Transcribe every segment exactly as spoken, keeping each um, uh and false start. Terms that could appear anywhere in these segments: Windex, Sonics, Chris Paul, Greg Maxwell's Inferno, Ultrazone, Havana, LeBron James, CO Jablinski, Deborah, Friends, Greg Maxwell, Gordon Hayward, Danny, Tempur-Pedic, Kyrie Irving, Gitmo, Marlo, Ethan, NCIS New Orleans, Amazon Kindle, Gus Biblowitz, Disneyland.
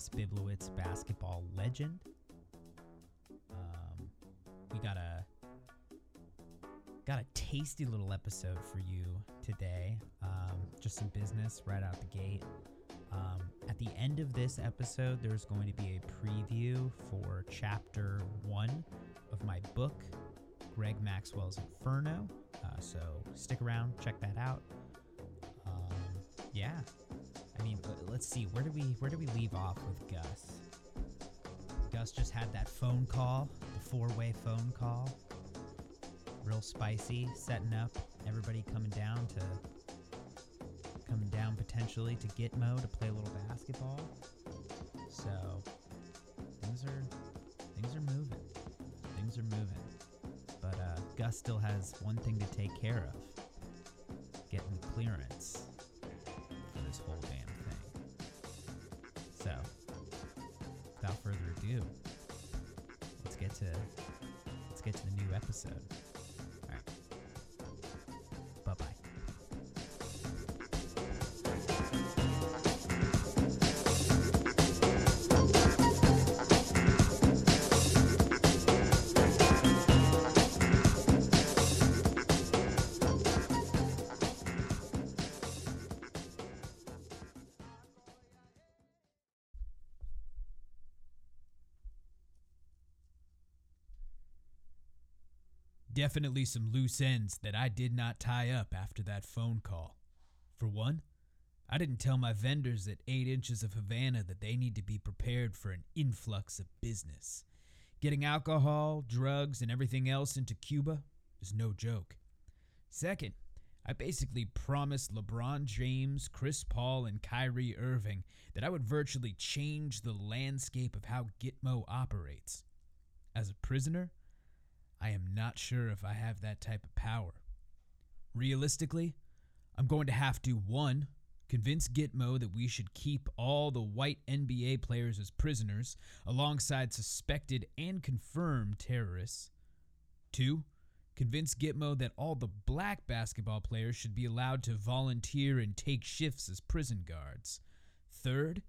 Gus Biblowitz, basketball legend. Um, we got a got a tasty little episode for you today. Um, just some business right out the gate. Um, at the end of this episode, there's going to be a preview for chapter one of my book, Greg Maxwell's Inferno. Uh, so stick around, check that out. Um, yeah, I mean, let's see, where do we where do we leave off with Gus? Gus just had that phone call, the four-way phone call, real spicy, setting up everybody coming down to coming down potentially to Gitmo to play a little basketball. So things are things are moving, things are moving. But uh, Gus still has one thing to take care of: getting the clearance for this whole damn thing. So, without further ado, let's get to let's get to the new episode. All right. Bye bye. Definitely some loose ends that I did not tie up after that phone call. For one, I didn't tell my vendors at eight inches of Havana that they need to be prepared for an influx of business. Getting alcohol, drugs, and everything else into Cuba is no joke. Second, I basically promised LeBron James, Chris Paul, and Kyrie Irving that I would virtually change the landscape of how Gitmo operates. As a prisoner, I am not sure if I have that type of power. Realistically, I'm going to have to, one, convince Gitmo that we should keep all the white N B A players as prisoners, alongside suspected and confirmed terrorists. Two, convince Gitmo that all the black basketball players should be allowed to volunteer and take shifts as prison guards. Third,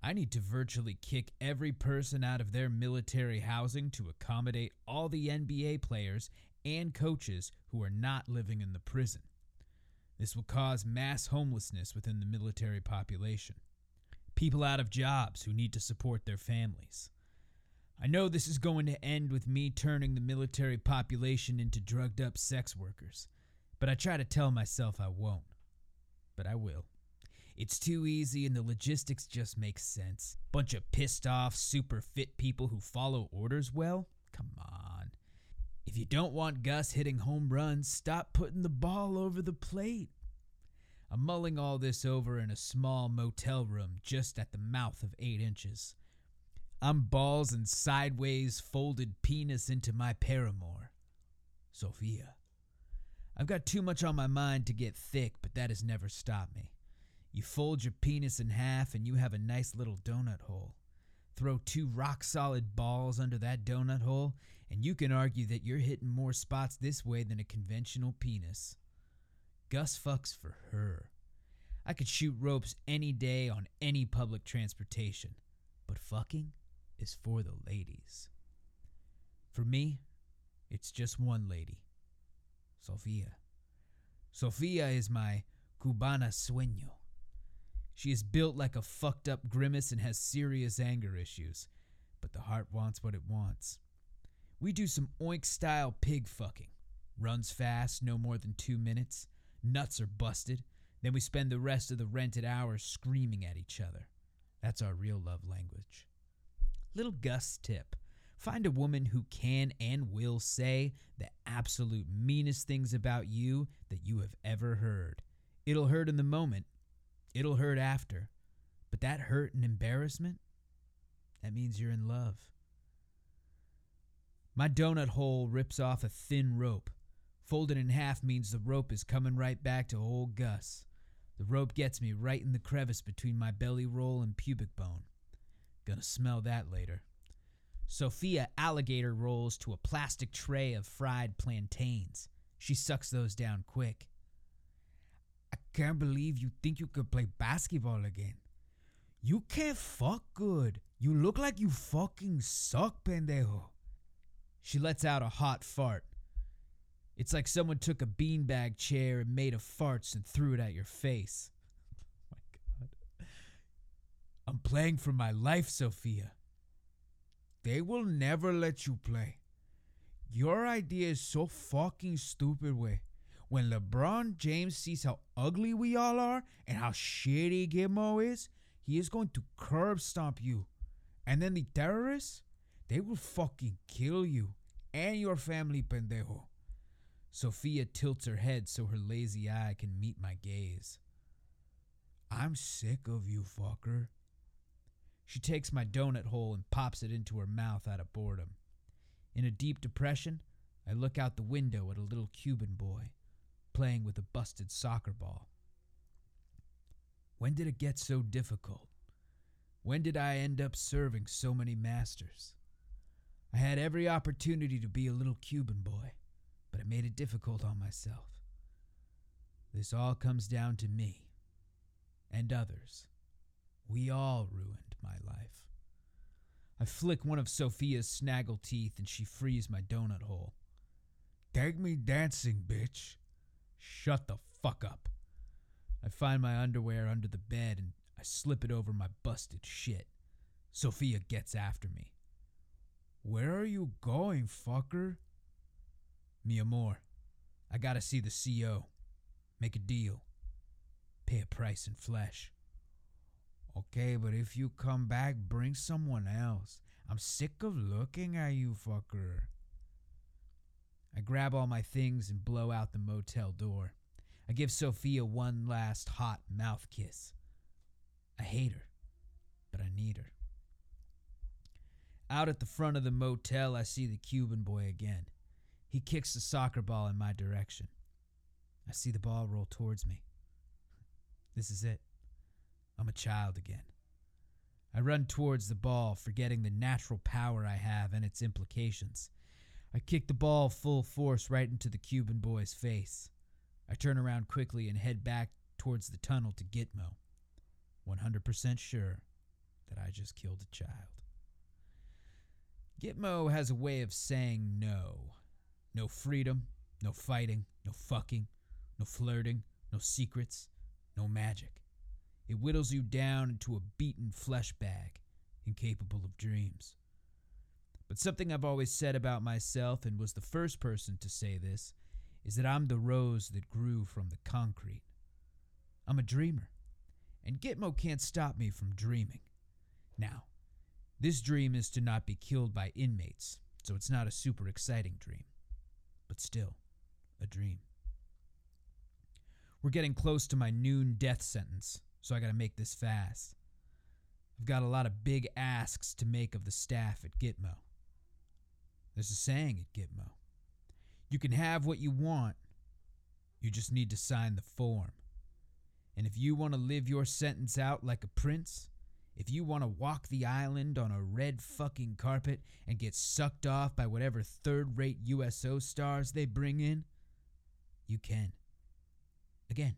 I need to virtually kick every person out of their military housing to accommodate all the N B A players and coaches who are not living in the prison. This will cause mass homelessness within the military population. People out of jobs who need to support their families. I know this is going to end with me turning the military population into drugged up sex workers, but I try to tell myself I won't. But I will. It's too easy and the logistics just make sense. Bunch of pissed off, super fit people who follow orders well? Come on. If you don't want Gus hitting home runs, stop putting the ball over the plate. I'm mulling all this over in a small motel room just at the mouth of eight inches. I'm balls and sideways folded penis into my paramour, Sophia. I've got too much on my mind to get thick, but that has never stopped me. You fold your penis in half and you have a nice little donut hole. Throw two rock-solid balls under that donut hole, and you can argue that you're hitting more spots this way than a conventional penis. Gus fucks for her. I could shoot ropes any day on any public transportation, but fucking is for the ladies. For me, it's just one lady, Sophia. Sophia is my Cubana sueño. She is built like a fucked up grimace and has serious anger issues, but the heart wants what it wants. We do some oink style pig fucking. Runs fast, no more than two minutes. Nuts are busted. Then we spend the rest of the rented hours screaming at each other. That's our real love language. Little Gus tip. Find a woman who can and will say the absolute meanest things about you that you have ever heard. It'll hurt in the moment. It'll hurt after, but that hurt and embarrassment, that means you're in love. My donut hole rips off a thin rope. Folded in half means the rope is coming right back to old Gus. The rope gets me right in the crevice between my belly roll and pubic bone. Gonna smell that later. Sophia alligator rolls to a plastic tray of fried plantains. She sucks those down quick. I can't believe you think you could play basketball again. You can't fuck good. You look like you fucking suck, pendejo. She lets out a hot fart. It's like someone took a beanbag chair and made of farts and threw it at your face. Oh my God. I'm playing for my life, Sophia. They will never let you play. Your idea is so fucking stupid, way. When LeBron James sees how ugly we all are and how shitty Gitmo is, he is going to curb stomp you. And then the terrorists, they will fucking kill you and your family, pendejo. Sophia tilts her head so her lazy eye can meet my gaze. I'm sick of you, fucker. She takes my donut hole and pops it into her mouth out of boredom. In a deep depression, I look out the window at a little Cuban boy playing with a busted soccer ball. When did it get so difficult? When did I end up serving so many masters? I had every opportunity to be a little Cuban boy, but I made it difficult on myself. This all comes down to me and others. We all ruined my life. I flick one of Sophia's snaggle teeth and she frees my donut hole. Take me dancing, bitch. Shut the fuck up. I find my underwear under the bed and I slip it over my busted shit. Sophia gets after me. Where are you going, fucker? Mi amor, I gotta see the C O. Make a deal. Pay a price in flesh. Okay, but if you come back, bring someone else. I'm sick of looking at you, fucker. I grab all my things and blow out the motel door. I give Sophia one last hot mouth kiss. I hate her, but I need her. Out at the front of the motel, I see the Cuban boy again. He kicks the soccer ball in my direction. I see the ball roll towards me. This is it. I'm a child again. I run towards the ball, forgetting the natural power I have and its implications. I kick the ball full force right into the Cuban boy's face. I turn around quickly and head back towards the tunnel to Gitmo, one hundred percent sure that I just killed a child. Gitmo has a way of saying no. No freedom, no fighting, no fucking, no flirting, no secrets, no magic. It whittles you down into a beaten flesh bag, incapable of dreams. But something I've always said about myself, and was the first person to say this, is that I'm the rose that grew from the concrete. I'm a dreamer, and Gitmo can't stop me from dreaming. Now, this dream is to not be killed by inmates, so it's not a super exciting dream. But still, a dream. We're getting close to my noon death sentence, so I gotta make this fast. I've got a lot of big asks to make of the staff at Gitmo. There's a saying at Gitmo. You can have what you want, you just need to sign the form. And if you want to live your sentence out like a prince, if you want to walk the island on a red fucking carpet and get sucked off by whatever third-rate U S O stars they bring in, you can. Again,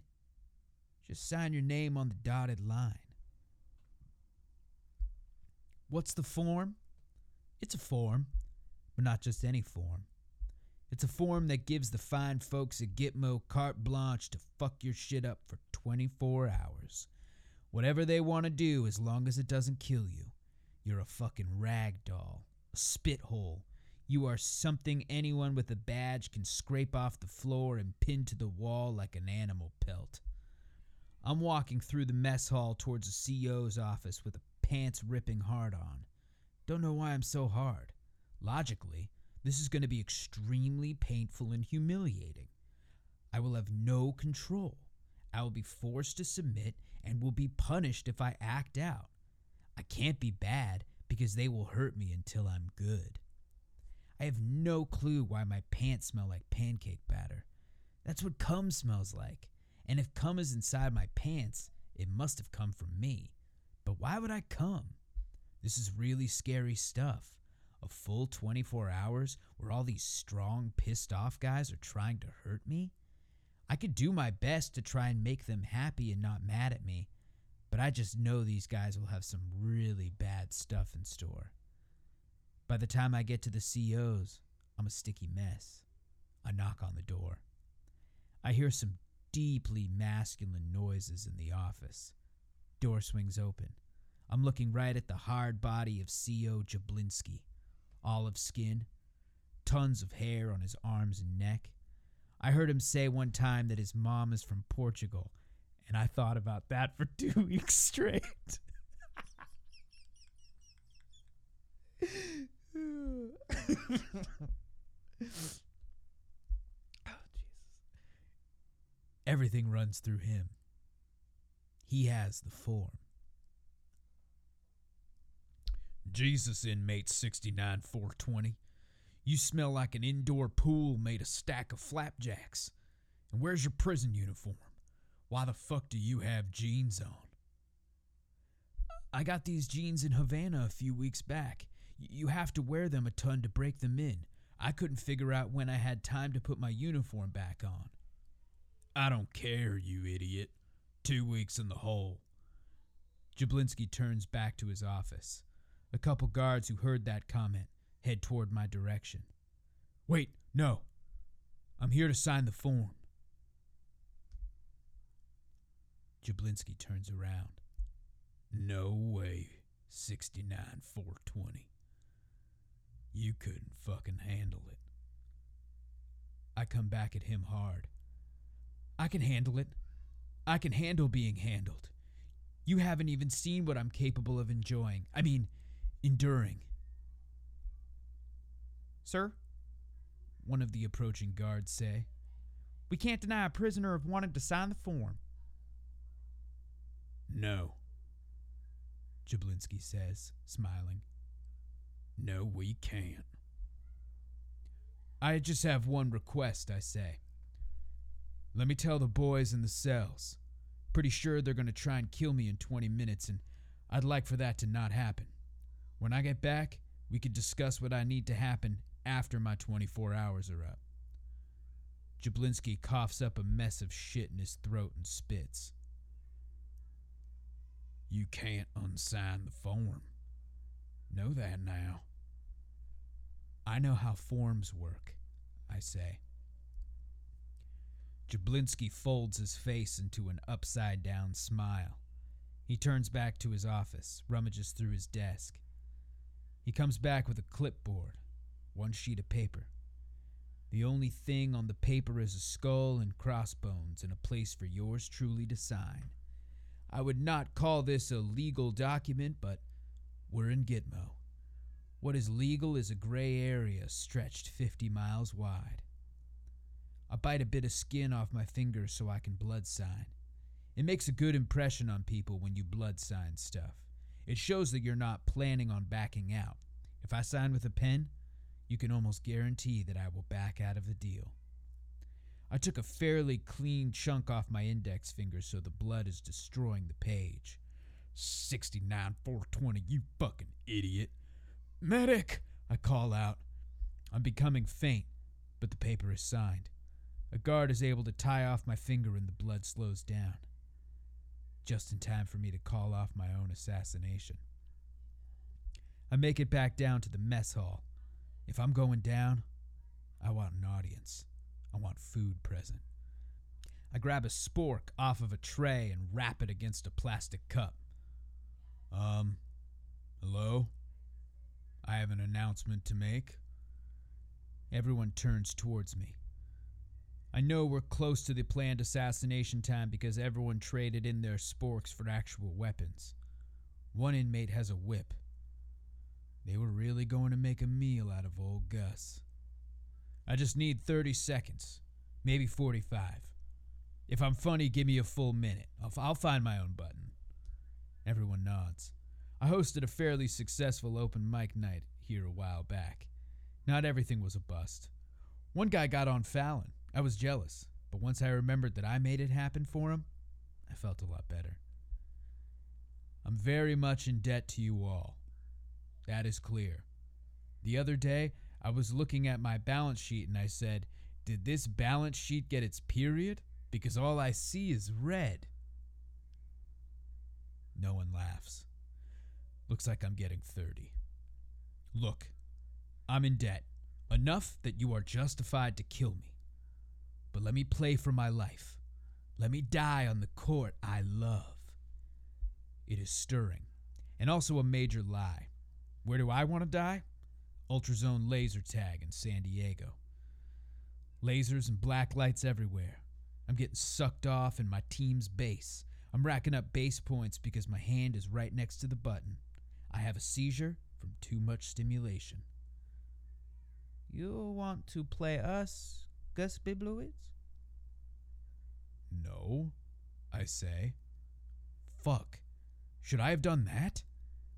just sign your name on the dotted line. What's the form? It's a form, but not just any form. It's a form that gives the fine folks at Gitmo carte blanche to fuck your shit up for twenty-four hours. Whatever they want to do, as long as it doesn't kill you. You're a fucking rag doll, a spit hole. You are something anyone with a badge can scrape off the floor and pin to the wall like an animal pelt. I'm walking through the mess hall towards the C O's office with a pants ripping hard on. Don't know why I'm so hard. Logically, this is going to be extremely painful and humiliating. I will have no control. I will be forced to submit and will be punished if I act out. I can't be bad because they will hurt me until I'm good. I have no clue why my pants smell like pancake batter. That's what cum smells like. And if cum is inside my pants, it must have come from me. But why would I cum? This is really scary stuff. A full twenty-four hours where all these strong, pissed-off guys are trying to hurt me? I could do my best to try and make them happy and not mad at me, But I just know these guys will have some really bad stuff in store. By the time I get to the C O's, I'm a sticky mess. I knock on the door. I hear some deeply masculine noises in the office. Door swings open. I'm looking right at the hard body of C O Jablinski. Olive skin, tons of hair on his arms and neck. I heard him say one time that his mom is from Portugal, and I thought about that for two weeks straight. Oh, Jesus. Everything runs through him. He has the form. Jesus, inmate sixty-nine four twenty. You smell like an indoor pool made of stack of flapjacks. And where's your prison uniform? Why the fuck do you have jeans on? I got these jeans in Havana a few weeks back. You have to wear them a ton to break them in. I couldn't figure out when I had time to put my uniform back on. I don't care, you idiot. Two weeks in the hole. Jablinski turns back to his office. A couple guards who heard that comment head toward my direction. Wait, no. I'm here to sign the form. Jablinski turns around. No way, sixty-nine four twenty. You couldn't fucking handle it. I come back at him hard. I can handle it. I can handle being handled. You haven't even seen what I'm capable of enjoying. I mean... enduring. Sir, one of the approaching guards say, we can't deny a prisoner of wanting to sign the form. No, Jablinski says, smiling. No, we can't. I just have one request, I say. Let me tell the boys in the cells. Pretty sure they're going to try and kill me in twenty minutes, and I'd like for that to not happen. When I get back, we could discuss what I need to happen after my twenty-four hours are up. Jablinski coughs up a mess of shit in his throat and spits. You can't unsign the form. Know that now. I know how forms work, I say. Jablinski folds his face into an upside-down smile. He turns back to his office, rummages through his desk. He comes back with a clipboard, one sheet of paper. The only thing on the paper is a skull and crossbones and a place for yours truly to sign. I would not call this a legal document, but we're in Gitmo. What is legal is a gray area stretched fifty miles wide. I bite a bit of skin off my finger so I can blood sign. It makes a good impression on people when you blood sign stuff. It shows that you're not planning on backing out. If I sign with a pen, you can almost guarantee that I will back out of the deal. I took a fairly clean chunk off my index finger so the blood is destroying the page. sixty-nine four twenty, you fucking idiot. Medic, I call out. I'm becoming faint, but the paper is signed. A guard is able to tie off my finger and the blood slows down. Just in time for me to call off my own assassination. I make it back down to the mess hall. If I'm going down, I want an audience. I want food present. I grab a spork off of a tray and wrap it against a plastic cup. Um, hello? I have an announcement to make. Everyone turns towards me. I know we're close to the planned assassination time because everyone traded in their sporks for actual weapons. One inmate has a whip. They were really going to make a meal out of old Gus. I just need thirty seconds, maybe forty-five. If I'm funny, give me a full minute. I'll, I'll find my own button. Everyone nods. I hosted a fairly successful open mic night here a while back. Not everything was a bust. One guy got on Fallon. I was jealous, but once I remembered that I made it happen for him, I felt a lot better. I'm very much in debt to you all. That is clear. The other day, I was looking at my balance sheet and I said, did this balance sheet get its period? Because all I see is red. No one laughs. Looks like I'm getting thirty. Look, I'm in debt. Enough that you are justified to kill me. But let me play for my life. Let me die on the court I love. It is stirring, and also a major lie. Where do I want to die? Ultrazone laser tag in San Diego. Lasers and black lights everywhere. I'm getting sucked off in my team's base. I'm racking up base points because my hand is right next to the button. I have a seizure from too much stimulation. You want to play us, Gus Biblowitz? No, I say. Fuck. Should I have done that?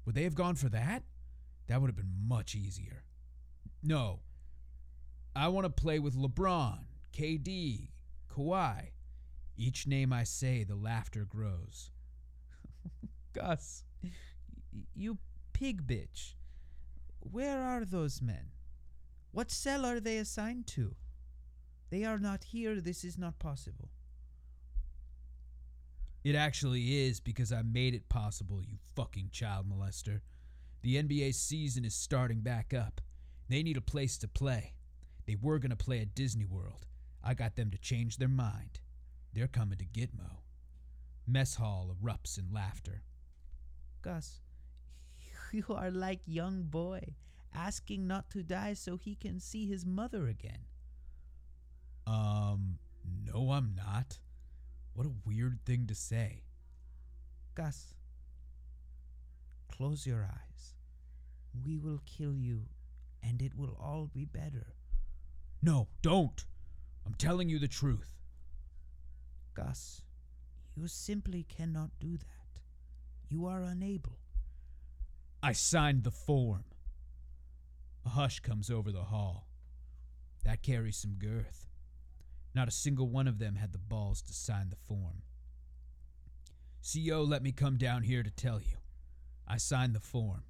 Would they have gone for that? That would have been much easier. No. I want to play with LeBron, K D, Kawhi. Each name I say, the laughter grows. Gus, you pig bitch. Where are those men? What cell are they assigned to? They are not here. This is not possible. It actually is, because I made it possible, you fucking child molester. The N B A season is starting back up. They need a place to play. They were going to play at Disney World. I got them to change their mind. They're coming to Gitmo. Mess hall erupts in laughter. Gus, you are like young boy, asking not to die so he can see his mother again. Um, no, I'm not. What a weird thing to say. Gus, close your eyes. We will kill you, and it will all be better. No, don't! I'm telling you the truth. Gus, you simply cannot do that. You are unable. I signed the form. A hush comes over the hall. That carries some girth. Not a single one of them had the balls to sign the form. C O let me come down here to tell you. I signed the form,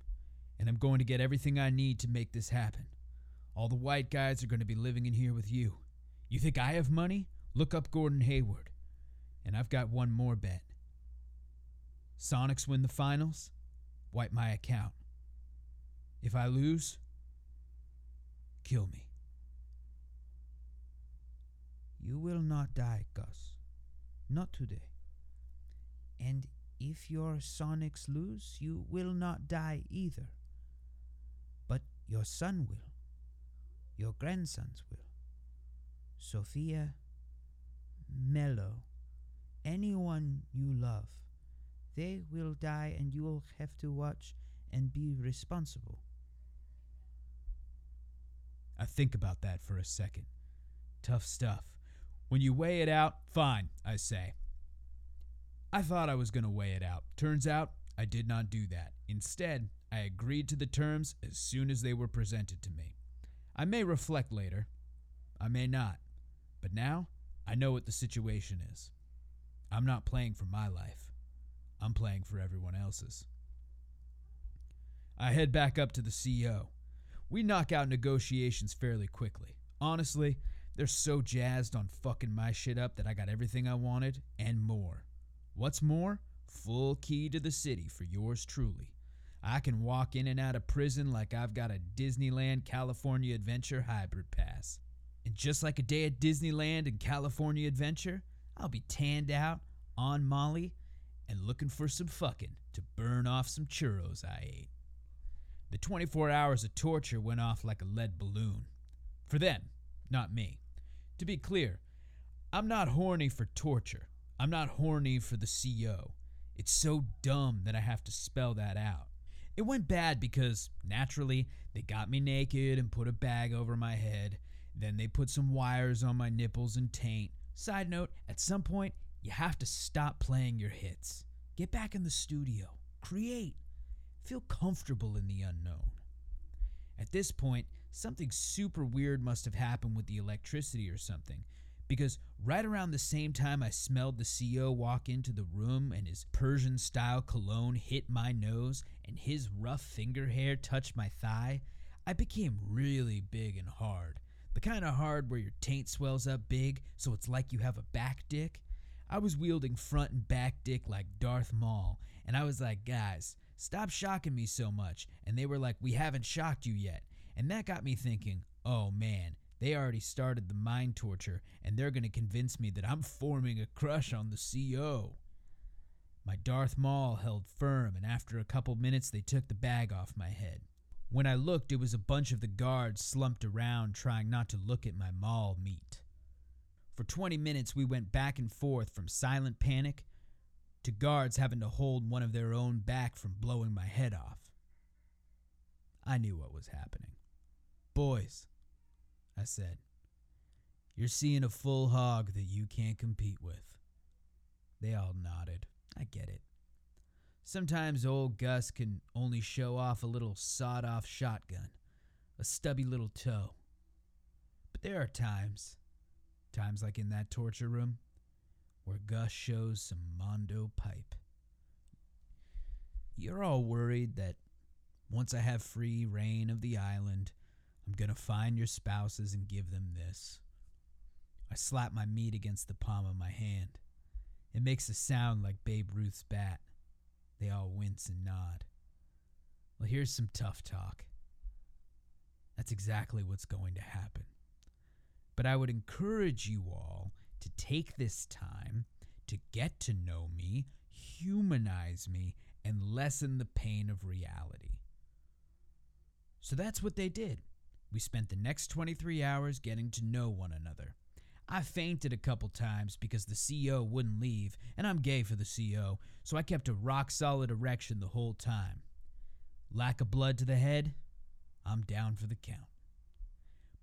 and I'm going to get everything I need to make this happen. All the white guys are going to be living in here with you. You think I have money? Look up Gordon Hayward. And I've got one more bet. Sonics win the finals, wipe my account. If I lose, kill me. You will not die, Gus. Not today. And if your Sonics lose, you will not die either. But your son will. Your grandsons will. Sophia, Mello, anyone you love, they will die, and you will have to watch and be responsible. I think about that for a second. Tough stuff. When you weigh it out, fine, I say. I thought I was going to weigh it out. Turns out, I did not do that. Instead, I agreed to the terms as soon as they were presented to me. I may reflect later. I may not. But now, I know what the situation is. I'm not playing for my life. I'm playing for everyone else's. I head back up to the C O. We knock out negotiations fairly quickly. Honestly, they're so jazzed on fucking my shit up that I got everything I wanted and more. What's more? Full key to the city for yours truly. I can walk in and out of prison like I've got a Disneyland California Adventure hybrid pass. And just like a day at Disneyland and California Adventure, I'll be tanned out, on Molly, and looking for some fucking to burn off some churros I ate. The twenty-four hours of torture went off like a lead balloon. For them, not me. To be clear, I'm not horny for torture. I'm not horny for the C O. It's so dumb that I have to spell that out. It went bad because, naturally, they got me naked and put a bag over my head. Then they put some wires on my nipples and taint. Side note, at some point, you have to stop playing your hits. Get back in the studio. Create. Feel comfortable in the unknown. At this point, something super weird must have happened with the electricity or something, because right around the same time I smelled the C O walk into the room and his Persian-style cologne hit my nose and his rough finger hair touched my thigh, I became really big and hard. The kind of hard where your taint swells up big so it's like you have a back dick. I was wielding front and back dick like Darth Maul, and I was like, guys, stop shocking me so much. And they were like, we haven't shocked you yet. And that got me thinking, oh man, they already started the mind torture, and they're going to convince me that I'm forming a crush on the C O. My Darth Maul held firm, and after a couple minutes they took the bag off my head. When I looked, it was a bunch of the guards slumped around trying not to look at my maul meat. For twenty minutes we went back and forth from silent panic to guards having to hold one of their own back from blowing my head off. I knew what was happening. Boys, I said, you're seeing a full hog that you can't compete with. They all nodded. I get it. Sometimes old Gus can only show off a little sawed-off shotgun, a stubby little toe. But there are times, times like in that torture room, where Gus shows some mondo pipe. You're all worried that once I have free reign of the island, I'm gonna find your spouses and give them this. I slap my meat against the palm of my hand. It makes a sound like Babe Ruth's bat. They all wince and nod. Well, here's some tough talk. That's exactly what's going to happen. But I would encourage you all to take this time to get to know me, humanize me, and lessen the pain of reality. So that's what they did. We spent the next twenty-three hours getting to know one another. I fainted a couple times because the C O wouldn't leave, and I'm gay for the C O, so I kept a rock-solid erection the whole time. Lack of blood to the head? I'm down for the count.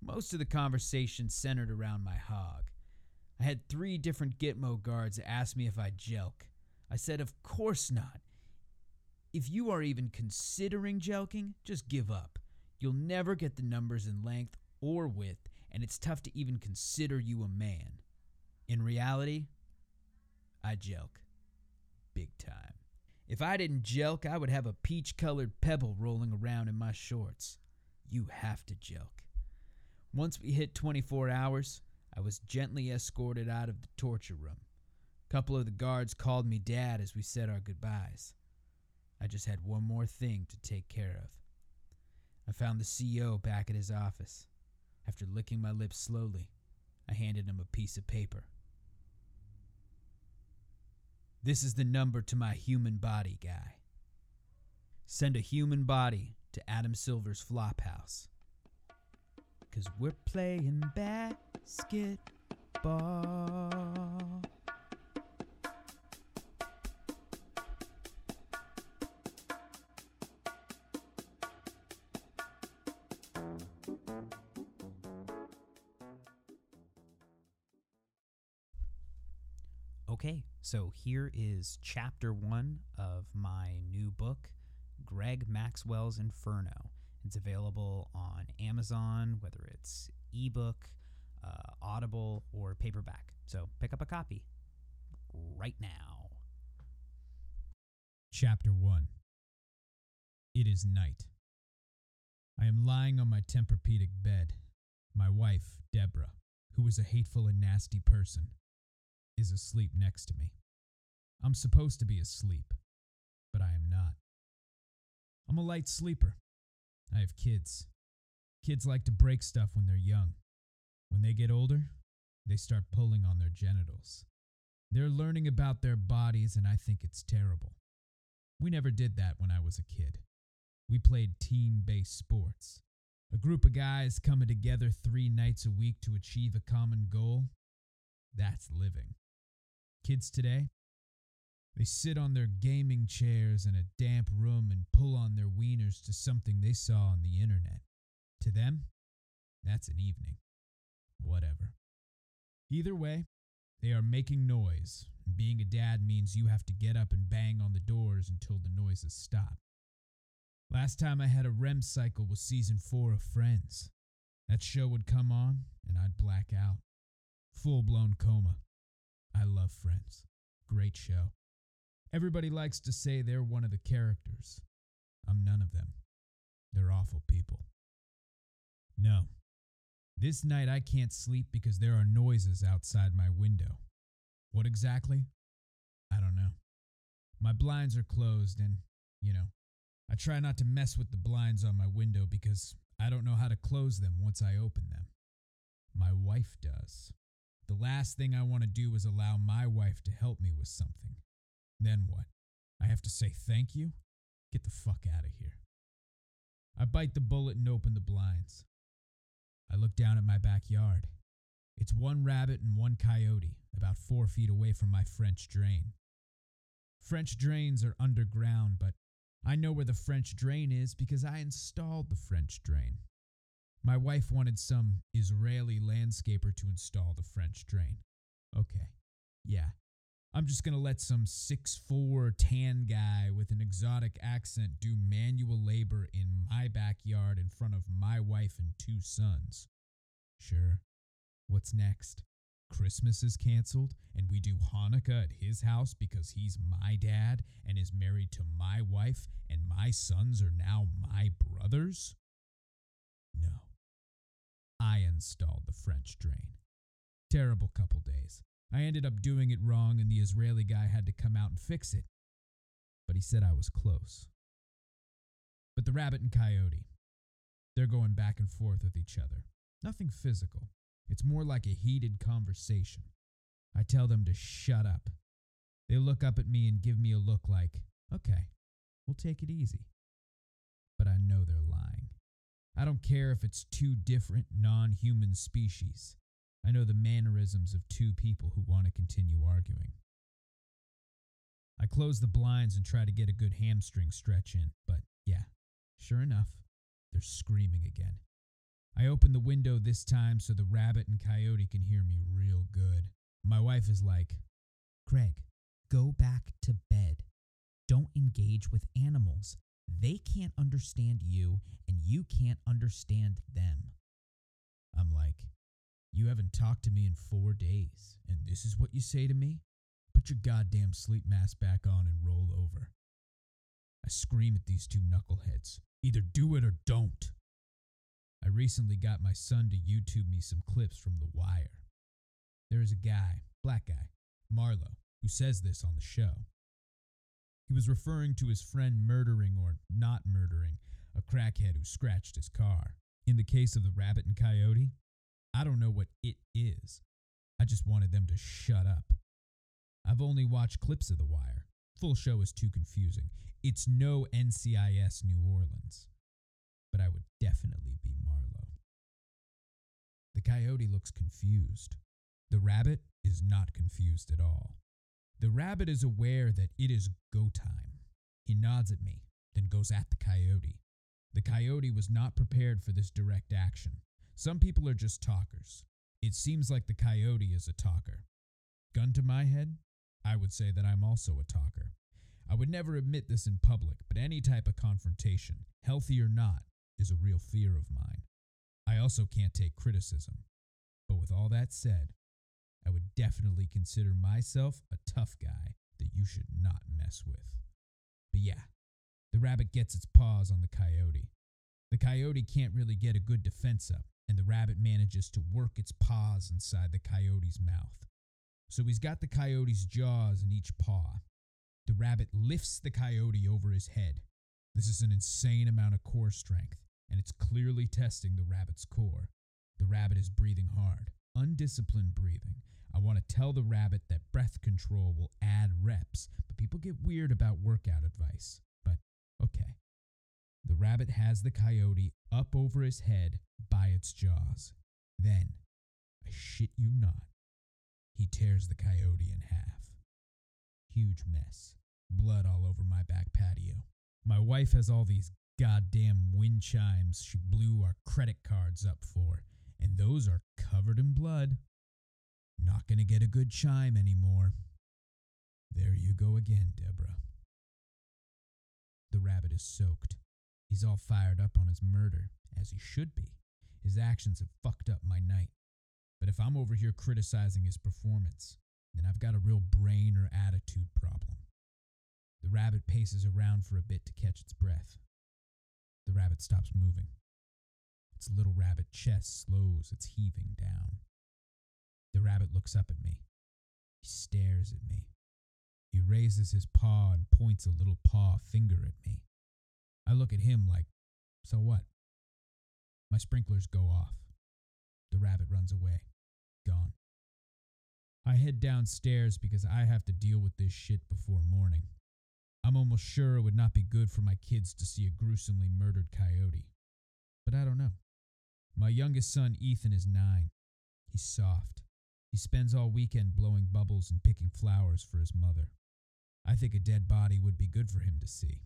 Most of the conversation centered around my hog. I had three different Gitmo guards ask me if I jelk. I said, of course not. If you are even considering jelking, just give up. You'll never get the numbers in length or width, and it's tough to even consider you a man. In reality, I jelk. Big time. If I didn't jelk, I would have a peach-colored pebble rolling around in my shorts. You have to jelk. Once we hit twenty-four hours, I was gently escorted out of the torture room. A couple of the guards called me dad as we said our goodbyes. I just had one more thing to take care of. I found the C O back at his office. After licking my lips slowly, I handed him a piece of paper. This is the number to my human body guy. Send a human body to Adam Silver's flophouse. 'Cause we're playing basketball. Okay, so here is chapter one of my new book, Greg Maxwell's Inferno. It's available on Amazon, whether it's ebook, uh, Audible, or paperback. So pick up a copy right now. Chapter one. It is night. I am lying on my Tempur-Pedic bed. My wife, Deborah, who is a hateful and nasty person, is asleep next to me. I'm supposed to be asleep, but I am not. I'm a light sleeper. I have kids. Kids like to break stuff when they're young. When they get older, they start pulling on their genitals. They're learning about their bodies, and I think it's terrible. We never did that when I was a kid. We played team-based sports. A group of guys coming together three nights a week to achieve a common goal. That's living. Kids today, they sit on their gaming chairs in a damp room and pull on their wieners to something they saw on the internet. To them, that's an evening. Whatever. Either way, they are making noise. Being a dad means you have to get up and bang on the doors until the noises stop. Last time I had a REM cycle was season four of Friends. That show would come on, and I'd black out. Full-blown coma. I love Friends. Great show. Everybody likes to say they're one of the characters. I'm none of them. They're awful people. No. This night I can't sleep because there are noises outside my window. What exactly? I don't know. My blinds are closed and, you know, I try not to mess with the blinds on my window because I don't know how to close them once I open them. My wife does. The last thing I want to do is allow my wife to help me with something. Then what? I have to say thank you? Get the fuck out of here. I bite the bullet and open the blinds. I look down at my backyard. It's one rabbit and one coyote, about four feet away from my French drain. French drains are underground, but I know where the French drain is because I installed the French drain. My wife wanted some Israeli landscaper to install the French drain. Okay, yeah. I'm just going to let some six foot four tan guy with an exotic accent do manual labor in my backyard in front of my wife and two sons. Sure. What's next? Christmas is canceled, and we do Hanukkah at his house because he's my dad and is married to my wife, and my sons are now my brothers? No. I installed the French drain. Terrible couple days. I ended up doing it wrong, and the Israeli guy had to come out and fix it. But he said I was close. But the rabbit and coyote, they're going back and forth with each other. Nothing physical. It's more like a heated conversation. I tell them to shut up. They look up at me and give me a look like, okay, we'll take it easy. But I know they're lying. I don't care if it's two different non-human species. I know the mannerisms of two people who want to continue arguing. I close the blinds and try to get a good hamstring stretch in, but yeah, sure enough, they're screaming again. I open the window this time so the rabbit and coyote can hear me real good. My wife is like, Greg, go back to bed. Don't engage with animals. They can't understand you, and you can't understand them. I'm like, you haven't talked to me in four days, and this is what you say to me? Put your goddamn sleep mask back on and roll over. I scream at these two knuckleheads. Either do it or don't. I recently got my son to YouTube me some clips from The Wire. There is a guy, black guy, Marlo, who says this on the show. He was referring to his friend murdering or not murdering a crackhead who scratched his car. In the case of the rabbit and coyote, I don't know what it is. I just wanted them to shut up. I've only watched clips of The Wire. Full show is too confusing. It's no N C I S New Orleans. But I would definitely be Marlo. The coyote looks confused. The rabbit is not confused at all. The rabbit is aware that it is go time. He nods at me, then goes at the coyote. The coyote was not prepared for this direct action. Some people are just talkers. It seems like the coyote is a talker. Gun to my head, I would say that I'm also a talker. I would never admit this in public, but any type of confrontation, healthy or not, is a real fear of mine. I also can't take criticism. But with all that said, I would definitely consider myself a tough guy that you should not mess with. But yeah, the rabbit gets its paws on the coyote. The coyote can't really get a good defense up, and the rabbit manages to work its paws inside the coyote's mouth. So he's got the coyote's jaws in each paw. The rabbit lifts the coyote over his head. This is an insane amount of core strength, and it's clearly testing the rabbit's core. The rabbit is breathing hard, undisciplined breathing. I want to tell the rabbit that breath control will add reps, but people get weird about workout advice. But okay. The rabbit has the coyote up over his head by its jaws. Then, I shit you not, he tears the coyote in half. Huge mess. Blood all over my back patio. My wife has all these goddamn wind chimes she blew our credit cards up for, and those are covered in blood. Not gonna get a good chime anymore. There you go again, Deborah. The rabbit is soaked. He's all fired up on his murder, as he should be. His actions have fucked up my night. But if I'm over here criticizing his performance, then I've got a real brain or attitude problem. The rabbit paces around for a bit to catch its breath. The rabbit stops moving. Its little rabbit chest slows its heaving down. The rabbit looks up at me. He stares at me. He raises his paw and points a little paw finger at me. I look at him like, so what? My sprinklers go off. The rabbit runs away. Gone. I head downstairs because I have to deal with this shit before morning. I'm almost sure it would not be good for my kids to see a gruesomely murdered coyote. But I don't know. My youngest son, Ethan, is nine. He's soft. He spends all weekend blowing bubbles and picking flowers for his mother. I think a dead body would be good for him to see.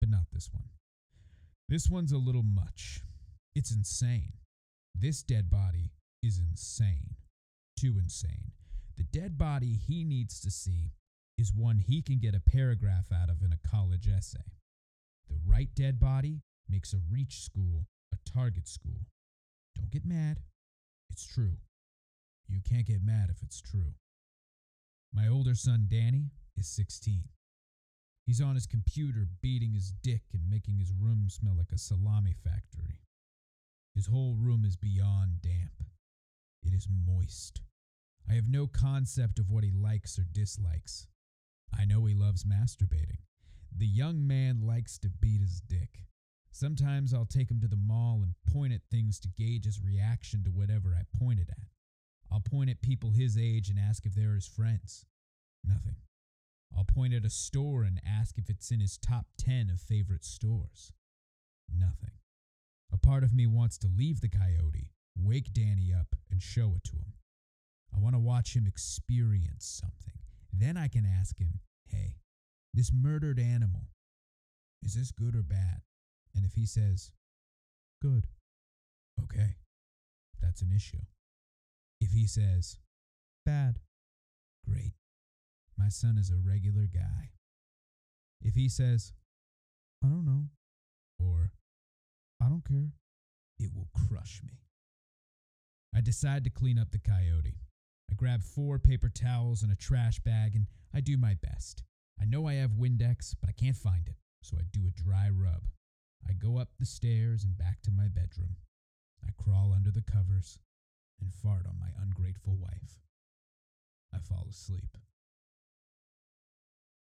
But not this one. This one's a little much. It's insane. This dead body is insane. Too insane. The dead body he needs to see is one he can get a paragraph out of in a college essay. The right dead body makes a reach school a target school. Don't get mad. It's true. You can't get mad if it's true. My older son, Danny, is sixteen. He's on his computer beating his dick and making his room smell like a salami factory. His whole room is beyond damp. It is moist. I have no concept of what he likes or dislikes. I know he loves masturbating. The young man likes to beat his dick. Sometimes I'll take him to the mall and point at things to gauge his reaction to whatever I pointed at. I'll point at people his age and ask if they're his friends. Nothing. I'll point at a store and ask if it's in his top ten of favorite stores. Nothing. A part of me wants to leave the coyote, wake Danny up, and show it to him. I want to watch him experience something. Then I can ask him, hey, this murdered animal, is this good or bad? And if he says, good, okay, that's an issue. If he says, bad, great, my son is a regular guy. If he says, I don't know, or I don't care, it will crush me. I decide to clean up the coyote. I grab four paper towels and a trash bag, and I do my best. I know I have Windex, but I can't find it, so I do a dry rub. I go up the stairs and back to my bedroom. I crawl under the covers and fart on my ungrateful wife. I fall asleep.